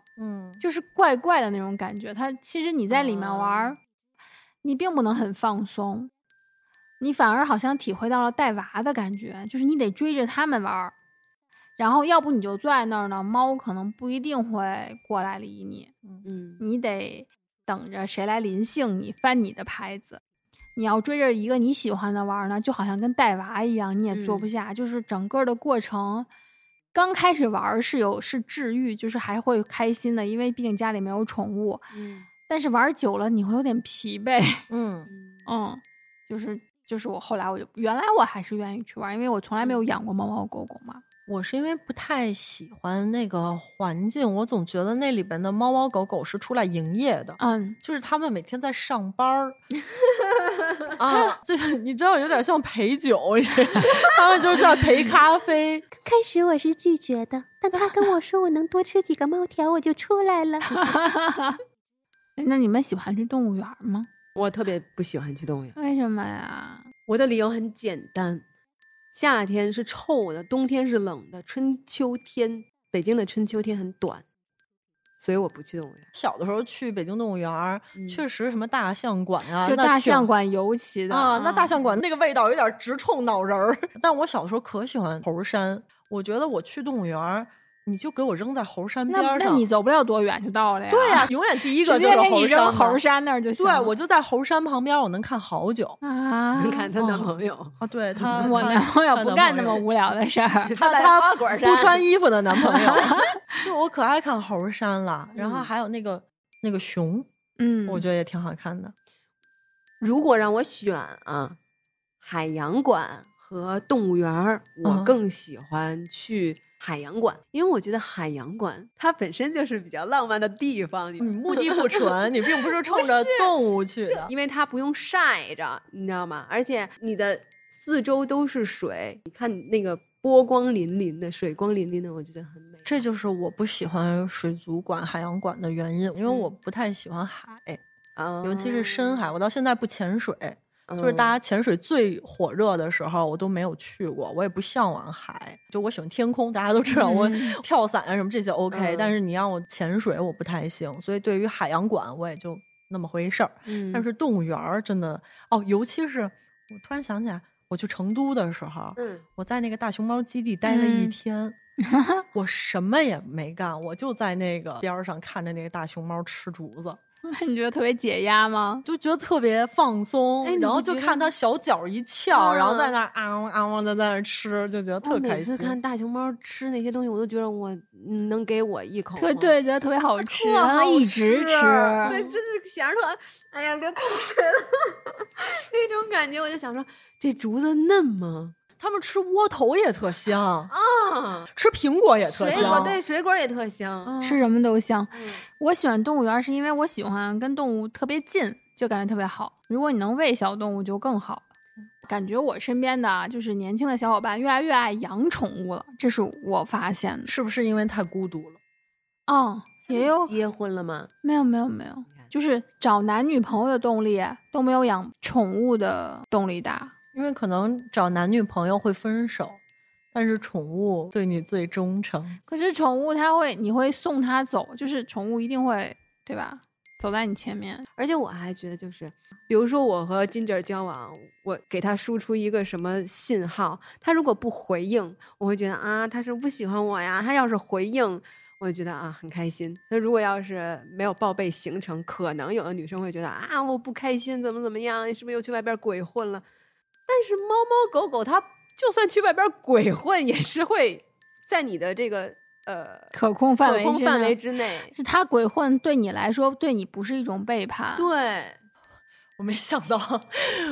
就是怪怪的那种感觉。它其实你在里面玩，你并不能很放松，你反而好像体会到了带娃的感觉，就是你得追着他们玩，然后要不你就坐在那儿呢，猫可能不一定会过来理你，你得等着谁来临幸你，翻你的牌子。你要追着一个你喜欢的玩呢，就好像跟带娃一样，你也坐不下。就是整个的过程，刚开始玩是治愈，就是还会开心的，因为毕竟家里没有宠物。但是玩久了你会有点疲惫。就是我后来原来我还是愿意去玩，因为我从来没有养过猫猫狗狗嘛。我是因为不太喜欢那个环境，我总觉得那里边的猫猫狗狗是出来营业的，就是他们每天在上班啊，就是你知道有点像陪酒，他们就是在陪咖啡。开始我是拒绝的，但他跟我说我能多吃几个猫条，我就出来了。那你们喜欢去动物园吗？我特别不喜欢去动物园。为什么呀？我的理由很简单。夏天是臭的，冬天是冷的，北京的春秋天很短，所以我不去动物园。小的时候去北京动物园，确实什么大象馆啊，就大象馆尤其的啊，那大象馆那个味道有点直冲脑仁儿。但我小时候可喜欢猴山，我觉得我去动物园你就给我扔在猴山边上，那你走不了多远就到了呀。对呀、啊，永远第一个就是猴山，猴山那儿就行。对，我就在猴山旁边，我能看好久。啊，你看她男朋友啊，对她，我男朋友不干那么无聊的事儿，他不穿衣服的男朋友。就我可爱看猴山了，然后还有那个熊，嗯，我觉得也挺好看的。如果让我选啊，海洋馆和动物园，我更喜欢去。海洋馆，因为我觉得海洋馆它本身就是比较浪漫的地方，你目的不纯，你并不是冲着动物去的，因为它不用晒着，你知道吗？而且你的四周都是水，你看那个波光粼粼的，水光粼粼的，我觉得很美。这就是我不喜欢水族馆、海洋馆的原因，因为我不太喜欢海，尤其是深海，我到现在不潜水。就是大家潜水最火热的时候我都没有去过，我也不向往海，就我喜欢天空，大家都知道我跳伞啊什么这些 OK、但是你让我潜水我不太行，所以对于海洋馆我也就那么回事儿。但是动物园真的尤其是我突然想起来我去成都的时候，我在那个大熊猫基地待了一天，我什么也没干，我就在那个边上看着那个大熊猫吃竹子。你觉得特别解压吗？就觉得特别放松，然后就看他小脚一翘，然后在那昂昂的在那吃，就觉得特开心。我每次看大熊猫吃那些东西，我都觉得我能给我一口吗？对，觉得特别好吃，它一直吃，对，就是想着说，哎呀，流口水了，那种感觉。我就想说，这竹子嫩吗？他们吃窝头也特香啊，吃苹果也特香，水果也特香，吃什么都香。我喜欢动物园是因为我喜欢跟动物特别近，就感觉特别好。如果你能喂小动物就更好。感觉我身边的就是年轻的小伙伴越来越爱养宠物了，这是我发现的。是不是因为太孤独了？也有。结婚了吗？没有，就是找男女朋友的动力都没有养宠物的动力大。因为可能找男女朋友会分手，但是宠物对你最忠诚。可是宠物你会送它走，就是宠物一定会，对吧？走在你前面。而且我还觉得就是，比如说我和 Ginger 交往，我给他输出一个什么信号，他如果不回应，我会觉得啊，他是不喜欢我呀。他要是回应，我觉得啊很开心。那如果要是没有报备行程，可能有的女生会觉得啊我不开心，怎么样？你是不是又去外边鬼混了？但是猫猫狗狗它就算去外边鬼混也是会在你的这个可控范围之内，是它鬼混对你来说对你不是一种背叛。对，我没想到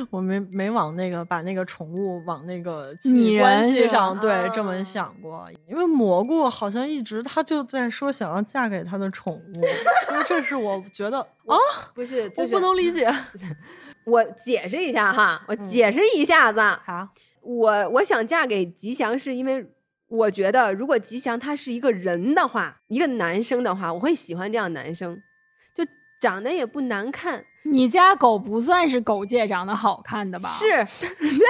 我没往那个把那个宠物往那个亲密关系上对这么想过，因为蘑菇好像一直他就在说想要嫁给他的宠物，所以这是我觉得不是、就是、我不能理解。我解释一下哈，我想嫁给吉祥是因为我觉得如果吉祥他是一个人的话，一个男生的话，我会喜欢这样男生，就长得也不难看。你家狗不算是狗界长得好看的吧？是，但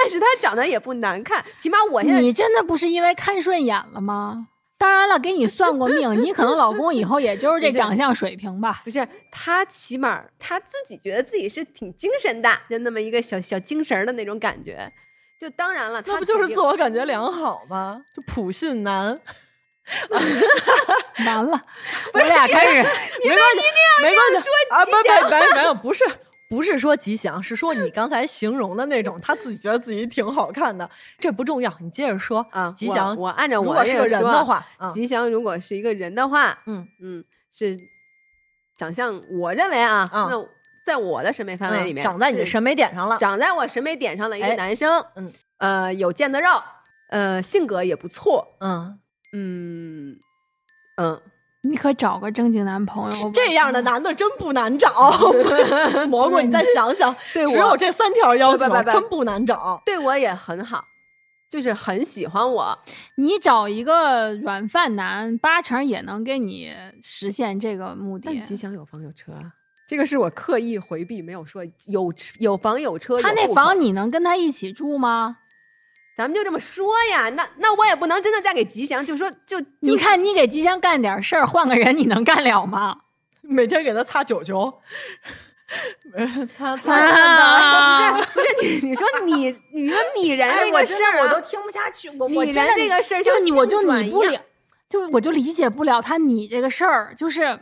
是它长得也不难看，起码我现在。你真的不是因为看顺眼了吗？当然了，给你算过命，你可能老公以后也就是这长相水平吧。不是，他起码他自己觉得自己是挺精神的，就那么一个小小精神的那种感觉。就当然了，他那不就是自我感觉良好吗？就普信男。完了，我俩开始，没关系啊！没有，不是说吉祥，是说你刚才形容的那种，他自己觉得自己挺好看的，这不重要，你接着说啊。吉祥，我按照我如果是个人的话，吉祥如果是一个人的话，是长相，我认为那在我的审美范围里面，长在你的审美点上了，长在我审美点上的一个男生，有腱子肉，性格也不错，你可找个正经男朋友。这样的男的真不难找。蘑菇，你再想想，对我只有这三条要求，真不难找。对我也很好，就是很喜欢我。你找一个软饭男，八成也能给你实现这个目的。但吉祥有房有车，这个是我刻意回避，没有说有房有车。他那房你能跟他一起住吗？咱们就这么说呀，那我也不能真的嫁给吉祥，就说就你看你给吉祥干点事儿，换个人你能干了吗？每天给他擦九九，擦不是你说你人这个事儿，我都听不下去，我真的这个事儿就我就你不了，就我就理解不了他你这个事儿，就是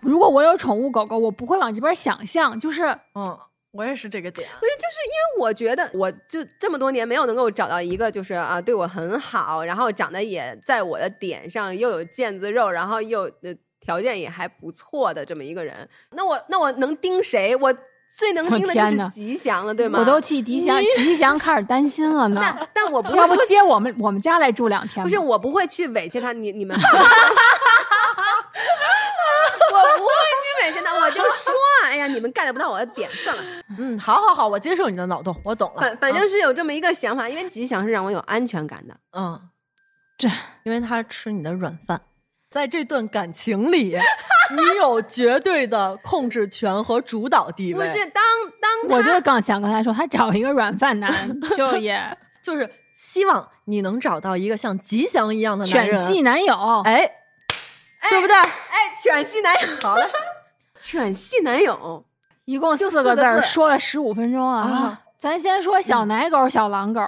如果我有宠物狗狗，我不会往这边想象，就是嗯。我也是这个点，我就是因为我觉得我就这么多年没有能够找到一个就是啊对我很好，然后长得也在我的点上，又有腱子肉，然后又条件也还不错的这么一个人。那我能盯谁？我最能盯的就是吉祥了，对吗？我都替吉祥开始担心了呢。但我不会要不接我们家来住两天？不是，我不会去猥亵他，你们。我不会去每天的，我就说，哎呀，你们 get 不到我的点，算了。嗯，好，我接受你的脑洞，我懂了。反正是有这么一个想法，因为吉祥是让我有安全感的。嗯，这因为他吃你的软饭，在这段感情里，你有绝对的控制权和主导地位。不是，当我就刚想跟他说，他找一个软饭男，就也就是希望你能找到一个像吉祥一样的男人，犬系男友。哎。对不对？哎，犬系男友，好了，犬系男友，一共4个字，说了15分钟啊！咱先说小奶狗、小狼狗、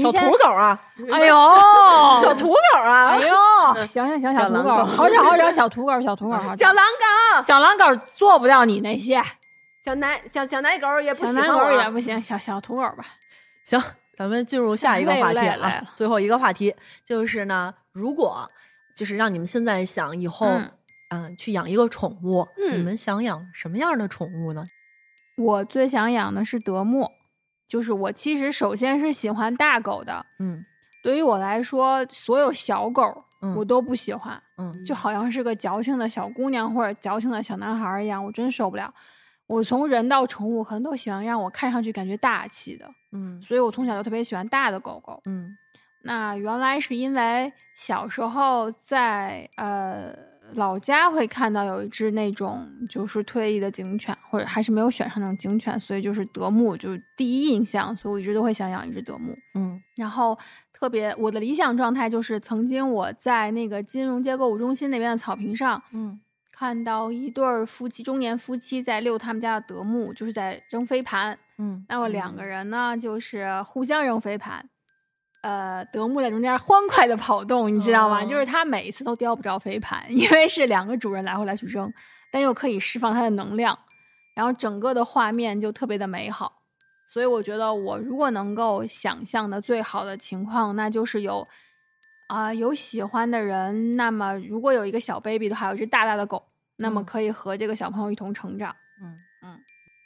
小土狗啊！哎呦，小土狗啊！哎呦，行，小土狗，好找，小土狗，好找。小狼狗，小狼狗做不到你那些，小奶狗也不行，小奶狗也不行，小土狗吧。行，咱们进入下一个话题了，最后一个话题就是呢，如果。就是让你们现在想以后，去养一个宠物，你们想养什么样的宠物呢？我最想养的是德牧，就是我其实首先是喜欢大狗的，对于我来说，所有小狗我都不喜欢，就好像是个矫情的小姑娘或者矫情的小男孩一样，我真受不了。我从人到宠物，可能都喜欢让我看上去感觉大气的，所以我从小就特别喜欢大的狗狗，那原来是因为小时候在老家会看到有一只那种就是退役的警犬，或者还是没有选上那种警犬，所以就是德牧就是第一印象，所以我一直都会想养一只德牧。然后特别我的理想状态就是曾经我在那个金融街购物中心那边的草坪上，看到一对夫妻中年夫妻在遛他们家的德牧，就是在扔飞盘。那我两个人呢就是互相扔飞盘。德牧在中间欢快的跑动，你知道吗？就是他每一次都叼不着飞盘，因为是两个主人来回来去扔，但又可以释放他的能量，然后整个的画面就特别的美好。所以我觉得我如果能够想象的最好的情况，那就是有喜欢的人，那么如果有一个小 baby 的话，有一只大大的狗，那么可以和这个小朋友一同成长。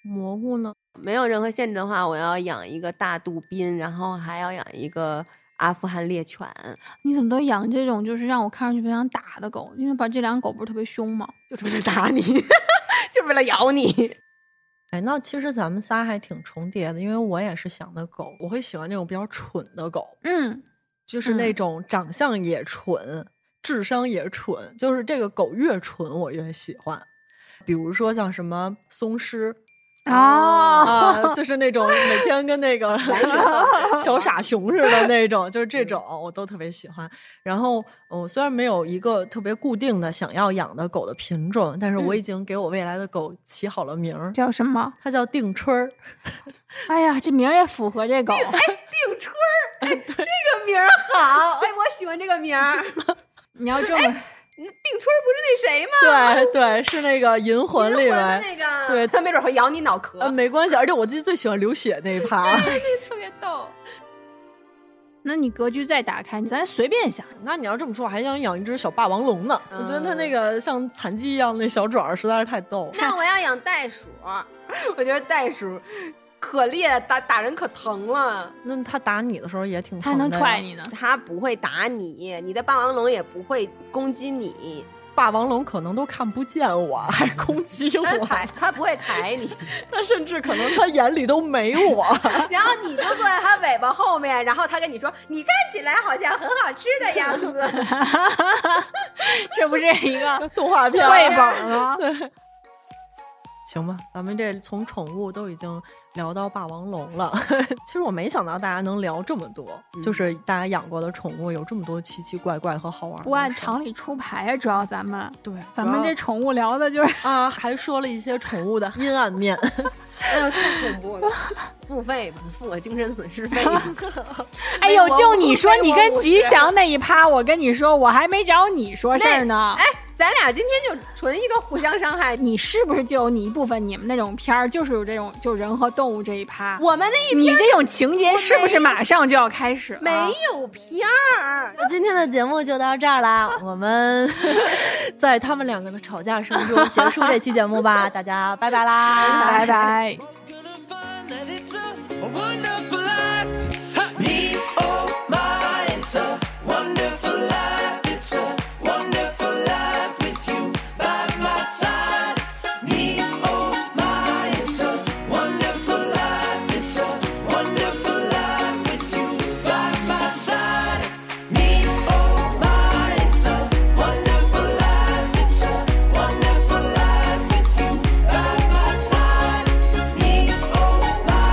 蘑菇呢？没有任何限制的话，我要养一个大杜宾，然后还要养一个阿富汗猎犬。你怎么都养这种就是让我看上去不想打的狗？因为把这两狗不是特别凶吗？就是为了打你，就是为了咬你。哎，那其实咱们仨还挺重叠的，因为我也是想的狗，我会喜欢那种比较蠢的狗，就是那种长相也蠢，智商也蠢，就是这个狗越蠢我越喜欢。比如说像什么松狮。就是那种每天跟那个小傻熊似的那种，就是这种我都特别喜欢。然后我虽然没有一个特别固定的想要养的狗的品种，但是我已经给我未来的狗起好了名儿，叫什么？它叫定春儿。哎呀，这名儿也符合这狗。哎，定春儿，哎，这个名儿好，哎，我喜欢这个名儿。你要这么。哎，定春不是那谁吗？对，是那个银魂里面那个，对，他没准会咬你脑壳，没关系。而且我自己最喜欢流血那一趴，对，那特别逗。那你格局再打开，咱随便想。那你要这么说，我还想养一只小霸王龙呢。我觉得它那个像残疾一样那小爪实在是太逗了。那我要养袋鼠，我觉得袋鼠可烈，打人可疼了。那他打你的时候也挺疼的，他能踹你呢？他不会打你，你的霸王龙也不会攻击你。霸王龙可能都看不见我，还攻击我。他不会踩你，他甚至可能他眼里都没我。然后你就坐在他尾巴后面，然后他跟你说：“你看起来好像很好吃的样子。”这不是一个动画片绘本吗？行吧，咱们这从宠物都已经聊到霸王龙了。其实我没想到大家能聊这么多，就是大家养过的宠物有这么多奇奇怪怪和好玩的。不按常理出牌啊，主要咱们对咱们这宠物聊的就是还说了一些宠物的阴暗面。哎呦，太恐怖了！付费不付我精神损失费。哎呦，就你说你跟吉祥那一趴，我跟你说，我还没找你说事儿呢。哎，咱俩今天就纯一个互相伤害。你是不是就有你一部分你们那种片儿，就是有这种就人和动物这一趴？我们那一片，你这种情节是不是马上就要开始了？没有片儿。今天的节目就到这儿啦，我们在他们两个的吵架声中结束这期节目吧，大家拜拜啦，拜拜。I'm gonna find that it's a wonderful life. Ha! Me, oh my, it's a wonderful life. It's a wonderful life with you by my side. Me, oh my, it's a wonderful life. It's a wonderful life with you by my side. Me, oh my, it's a wonderful life. It's a wonderful life with you by my side.Me, oh my, it's a wonderful life. It's a wonderful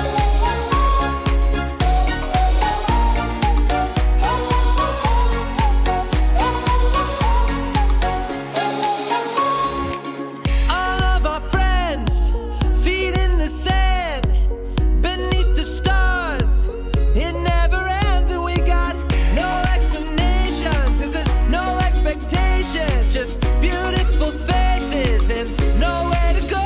life with you by my side. All of our friends, feet in the sand, beneath the stars. It never ends, and we got no explanations, 'cause there's no expectations, just beautiful faces and nowhere to go.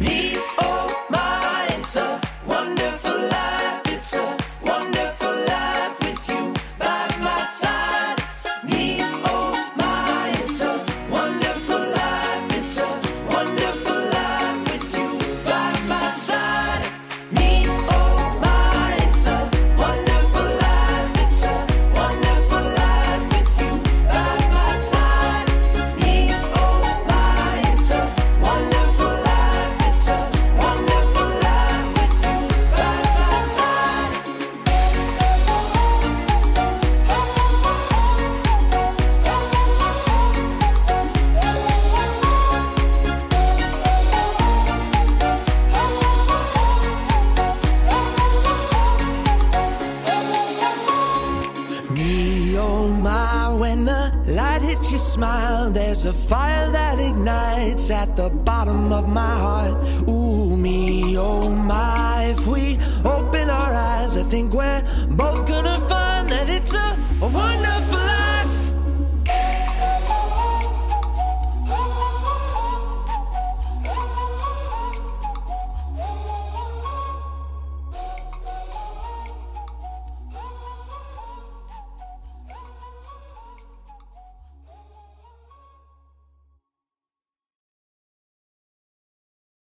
Me, oh my, it's a wonderful life. It's a wonderful life with you by my side. Me, oh my, it's a wonderful life. It's a wonderful life with you by my side. Me, oh my, it's a wonderful life. It's a wonderful life with you by my side. Me, oh my, it's a wonderful life. It's a wonderful life with you by my side. Me, oh my, when the light hits your smile, there's a fire that ignites at the bottom of my heart. Ooh, me, oh my, if we open our eyes, I think we're both gonna find that it's a wonderful